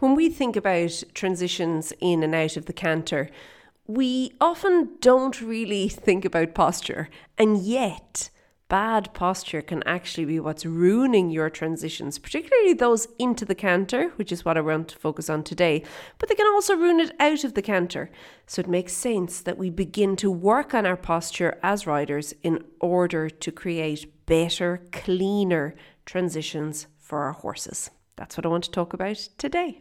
When we think about transitions in and out of the canter, we often don't really think about posture, and yet bad posture can actually be what's ruining your transitions, particularly those into the canter, which is what I want to focus on today, but they can also ruin it out of the canter. So it makes sense that we begin to work on our posture as riders in order to create better, cleaner transitions for our horses. That's what I want to talk about today.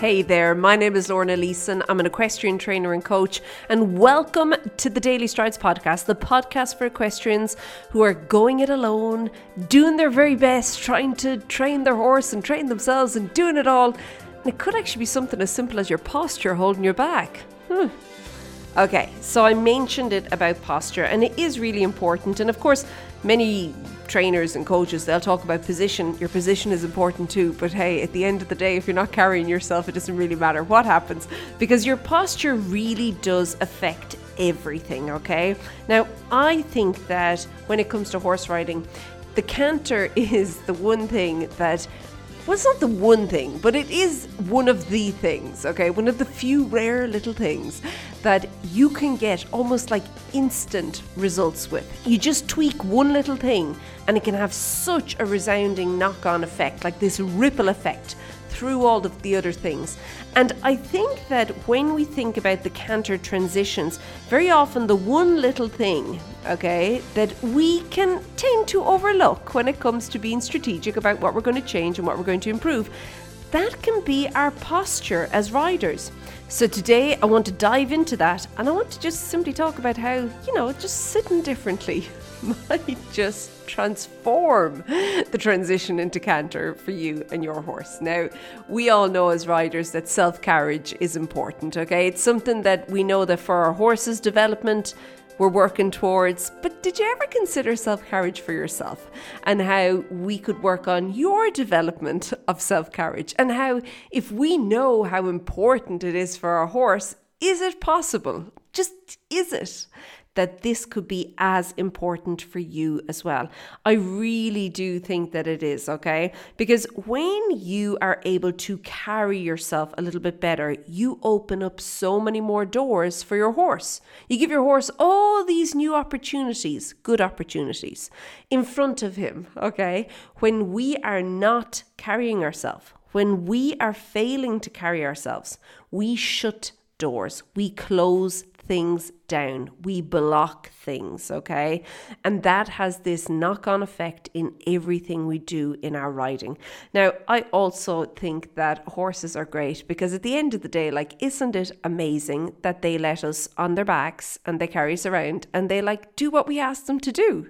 Hey there, my name is Lorna Leeson. I'm an equestrian trainer and coach, and welcome to the Daily Strides podcast, the podcast for equestrians who are going it alone, doing their very best, trying to train their horse and train themselves and doing it all. And it could actually be something as simple as your posture holding your back. Okay, so I mentioned it about posture, and it is really important. And of course, many trainers and coaches, they'll talk about position. Your position is important too, but hey, at the end of the day, if you're not carrying yourself, it doesn't really matter what happens, because your posture really does affect everything, okay? Now, I think that when it comes to horse riding, the canter is the one thing that, well, it's not the one thing, but it is one of the things, okay? One of the few rare little things that you can get almost like instant results with. You just tweak one little thing and it can have such a resounding knock-on effect, like this ripple effect through all of the other things. And I think that when we think about the canter transitions, very often the one little thing, okay, that we can tend to overlook when it comes to being strategic about what we're going to change and what we're going to improve, that can be our posture as riders. So today I want to dive into that, and I want to just simply talk about how, you know, just sitting differently might just transform the transition into canter for you and your horse. Now, we all know as riders that self-carriage is important, okay? It's something that we know that for our horse's development, we're working towards, but did you ever consider self-carriage for yourself, and how we could work on your development of self-carriage, and how, if we know how important it is for our horse, is it possible? Just is it that this could be as important for you as well? I really do think that it is, okay? Because when you are able to carry yourself a little bit better, you open up so many more doors for your horse. You give your horse all these new opportunities, good opportunities, in front of him, okay? When we are not carrying ourselves, when we are failing to carry ourselves, we shut doors, we close things down, we block things, okay? And that has this knock-on effect in everything we do in our riding. Now, I also think that horses are great, because at the end of the day, like, isn't it amazing that they let us on their backs and they carry us around and they like do what we ask them to do?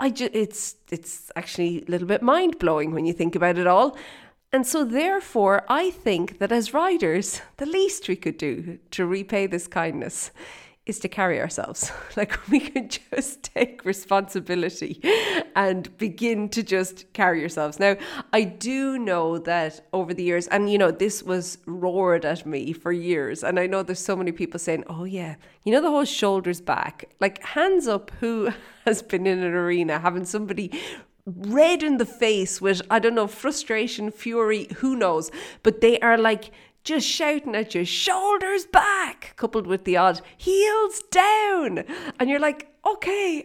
It's actually a little bit mind-blowing when you think about it all. And so therefore, I think that as riders, the least we could do to repay this kindness is to carry ourselves. Like, we can just take responsibility and begin to just carry ourselves. Now, I do know that over the years, and you know, this was roared at me for years, and I know there's so many people saying, oh yeah, you know, the whole shoulders back, like, hands up who has been in an arena having somebody red in the face with, I don't know, frustration, fury, who knows, but they are like just shouting at you, shoulders back, coupled with the odd heels down, and you're like, okay,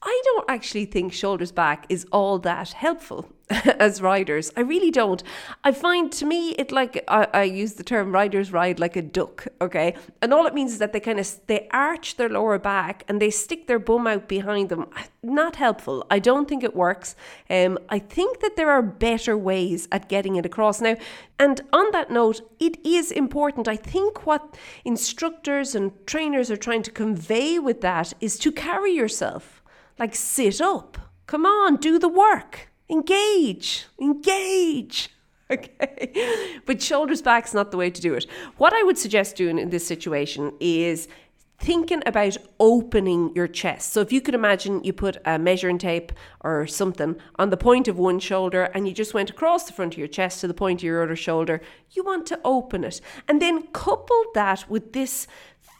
I don't actually think shoulders back is all that helpful as riders. I really don't. I find, to me, it like, I use the term riders ride like a duck, okay? And all it means is that they kind of, they arch their lower back and they stick their bum out behind them. Not helpful. I don't think it works. I think that there are better ways at getting it across. Now, and on that note, it is important. I think what instructors and trainers are trying to convey with that is to carry yourself. Like, sit up. Come on, do the work. Engage. Okay, but shoulders back's not the way to do it. What I would suggest doing in this situation is thinking about opening your chest. So if you could imagine you put a measuring tape or something on the point of one shoulder and you just went across the front of your chest to the point of your other shoulder, you want to open it. And then couple that with this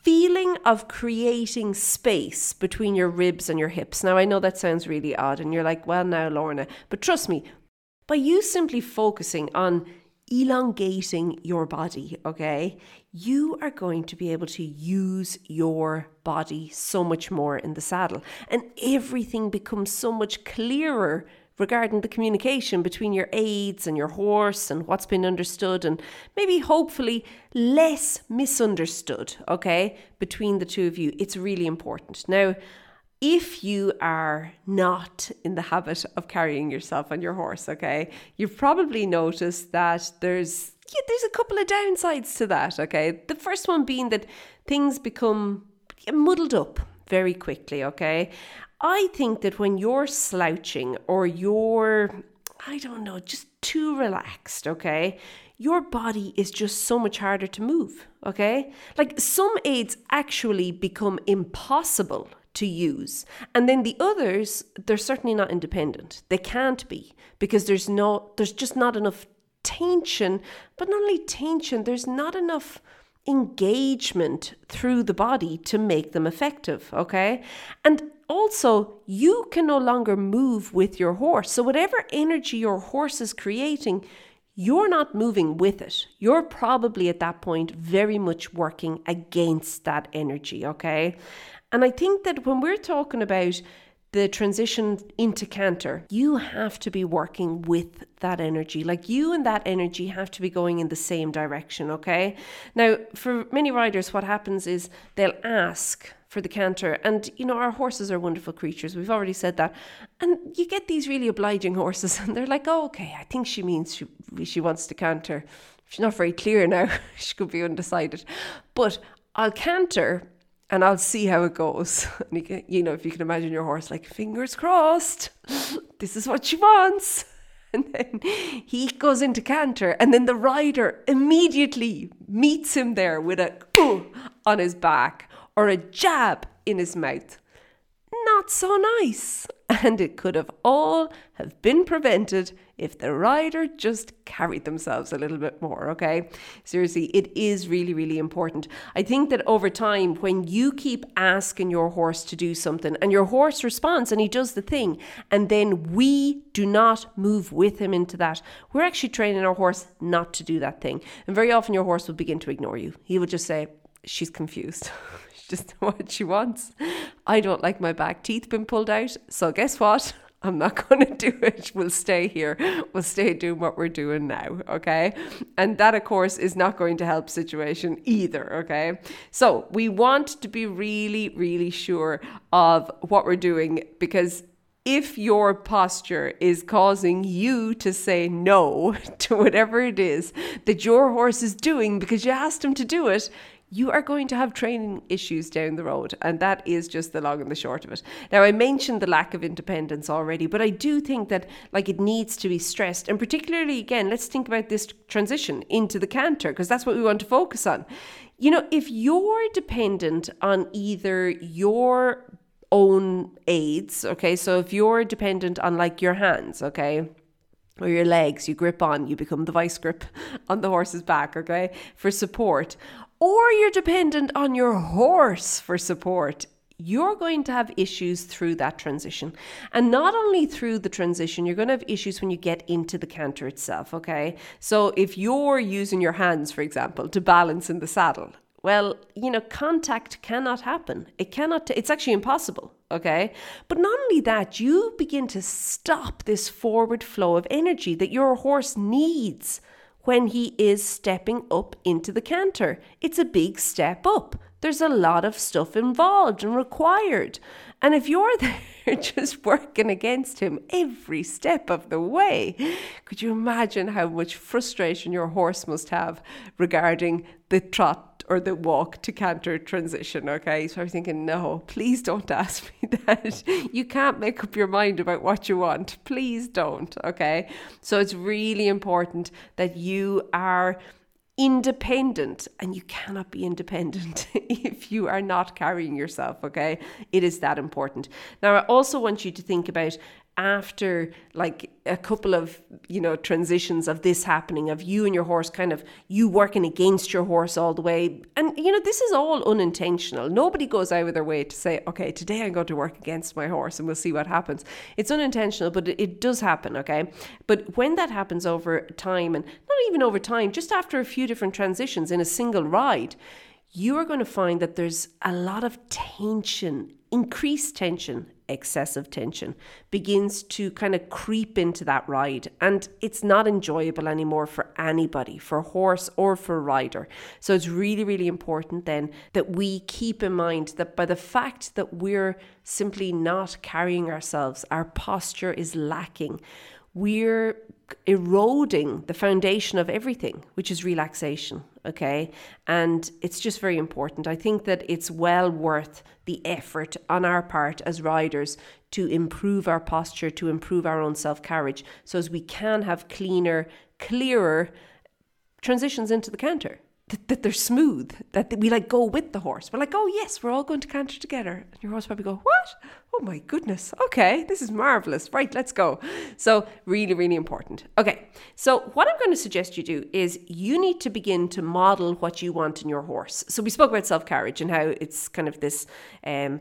feeling of creating space between your ribs and your hips. Now, I know that sounds really odd and you're like, well, now, Lorna, but trust me, by you simply focusing on elongating your body, okay, you are going to be able to use your body so much more in the saddle, and everything becomes so much clearer regarding the communication between your aids and your horse and what's been understood, and maybe hopefully less misunderstood, okay, between the two of you. It's really important. Now, if you are not in the habit of carrying yourself on your horse, okay, you've probably noticed that there's a couple of downsides to that, okay? The first one being that things become muddled up very quickly, okay? I think that when you're slouching or you're, I don't know, just too relaxed, okay, your body is just so much harder to move, okay? Like some aids actually become impossible to use. And then the others, they're certainly not independent. They can't be because there's just not enough tension, but not only tension, there's not enough engagement through the body to make them effective, okay? And also, you can no longer move with your horse. So whatever energy your horse is creating, you're not moving with it. You're probably at that point very much working against that energy, okay? And I think that when we're talking about the transition into canter, you have to be working with that energy. Like you and that energy have to be going in the same direction, okay? Now, for many riders, what happens is they'll ask for the canter. And, you know, our horses are wonderful creatures. We've already said that. And you get these really obliging horses and they're like, oh, okay, I think she means she wants to canter. She's not very clear now. She could be undecided. But I'll canter and I'll see how it goes. And you know, if you can imagine your horse like, fingers crossed, this is what she wants. And then he goes into canter and then the rider immediately meets him there with a on his back, or a jab in his mouth. Not so nice. And it could have all have been prevented if the rider just carried themselves a little bit more, okay? Seriously, it is really, really important. I think that over time, when you keep asking your horse to do something and your horse responds and he does the thing, and then we do not move with him into that, we're actually training our horse not to do that thing. And very often your horse will begin to ignore you. He will just say, she's confused. Just what she wants. I don't like my back teeth been pulled out, so guess what? I'm not going to do it. We'll stay here. We'll stay doing what we're doing now, okay? And that, of course, is not going to help the situation either, okay? So we want to be really, really sure of what we're doing, because if your posture is causing you to say no to whatever it is that your horse is doing because you asked him to do it, you are going to have training issues down the road. And that is just the long and the short of it. Now, I mentioned the lack of independence already, but I do think that like it needs to be stressed. And particularly, again, let's think about this transition into the canter, because that's what we want to focus on. You know, if you're dependent on either your own aids, okay, so if you're dependent on like your hands, okay, or your legs, you grip on, you become the vice grip on the horse's back, okay, for support, or you're dependent on your horse for support, you're going to have issues through that transition. And not only through the transition, you're going to have issues when you get into the canter itself, okay? So if you're using your hands, for example, to balance in the saddle, well, you know, contact cannot happen. It cannot, it's actually impossible, okay? But not only that, you begin to stop this forward flow of energy that your horse needs when he is stepping up into the canter. It's a big step up. There's a lot of stuff involved and required. And if you're there just working against him every step of the way, could you imagine how much frustration your horse must have regarding the trot or the walk to canter transition, okay? So I'm thinking, no, please don't ask me that. You can't make up your mind about what you want. Please don't, okay? So it's really important that you are independent, and you cannot be independent if you are not carrying yourself, okay? It is that important. Now, I also want you to think about after like a couple of, you know, transitions of this happening, of you and your horse kind of you working against your horse all the way. And, you know, this is all unintentional. Nobody goes out of their way to say, okay, today I'm going to work against my horse and we'll see what happens. It's unintentional, but it does happen. Okay. But when that happens over time, and not even over time, just after a few different transitions in a single ride, you are going to find that there's a lot of tension, increased tension, excessive tension begins to kind of creep into that ride, and it's not enjoyable anymore for anybody, for horse or for rider. So it's really, really important then that we keep in mind that by the fact that we're simply not carrying ourselves, our posture is lacking, we're eroding the foundation of everything, which is relaxation. Okay. And it's just very important. I think that it's well worth the effort on our part as riders to improve our posture, to improve our own self-carriage, so as we can have cleaner, clearer transitions into the canter. That they're smooth, that we like go with the horse. We're like, oh yes, we're all going to canter together. And your horse probably go, what? Oh my goodness. Okay, this is marvelous. Right, let's go. So really, really important. Okay, so what I'm going to suggest you do is you need to begin to model what you want in your horse. So we spoke about self-carriage and how it's kind of this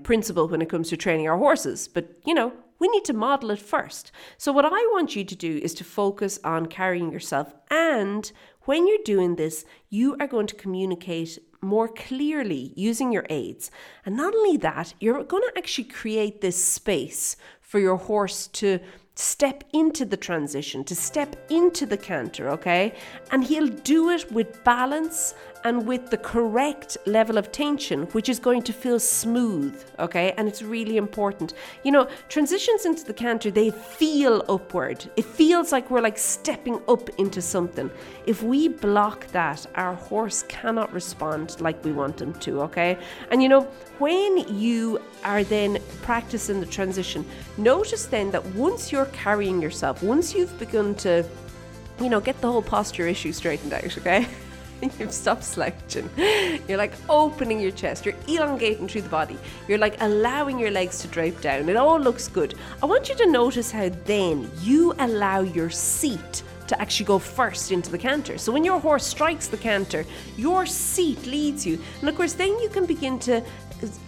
principle when it comes to training our horses. But, you know, we need to model it first. So what I want you to do is to focus on carrying yourself, and when you're doing this, you are going to communicate more clearly using your aids. And not only that, you're going to actually create this space for your horse to step into the transition, to step into the canter, okay? And he'll do it with balance and with the correct level of tension, which is going to feel smooth, okay? And it's really important. You know, transitions into the canter, they feel upward. It feels like we're like stepping up into something. If we block that, our horse cannot respond like we want him to, okay? And you know, when you are then practicing the transition, notice then that once you're carrying yourself, once you've begun to, you know, get the whole posture issue straightened out, okay? You've stopped slouching. You're like opening your chest. You're elongating through the body. You're like allowing your legs to drape down. It all looks good. I want you to notice how then you allow your seat to actually go first into the canter. So when your horse strikes the canter, your seat leads you. And of course, then you can begin to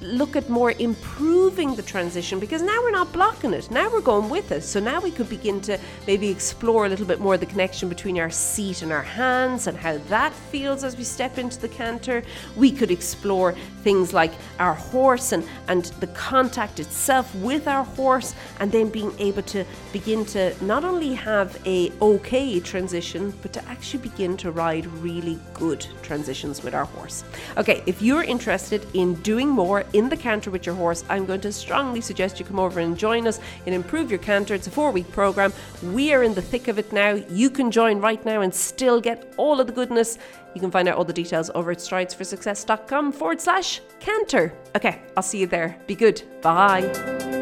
look at more improving the transition, because now we're not blocking it. Now we're going with it. So now we could begin to maybe explore a little bit more the connection between our seat and our hands and how that feels as we step into the canter. We could explore things like our horse and the contact itself with our horse, and then being able to begin to not only have a okay transition, but to actually begin to ride really good transitions with our horse. Okay, if you're interested in doing more in the canter with your horse, I'm going to strongly suggest you come over and join us in Improve Your Canter. It's a 4-week program. We are in the thick of it now. You can join right now and still get all of the goodness. You can find out all the details over at stridesforsuccess.com/canter. Okay, I'll see you there. Be good. Bye.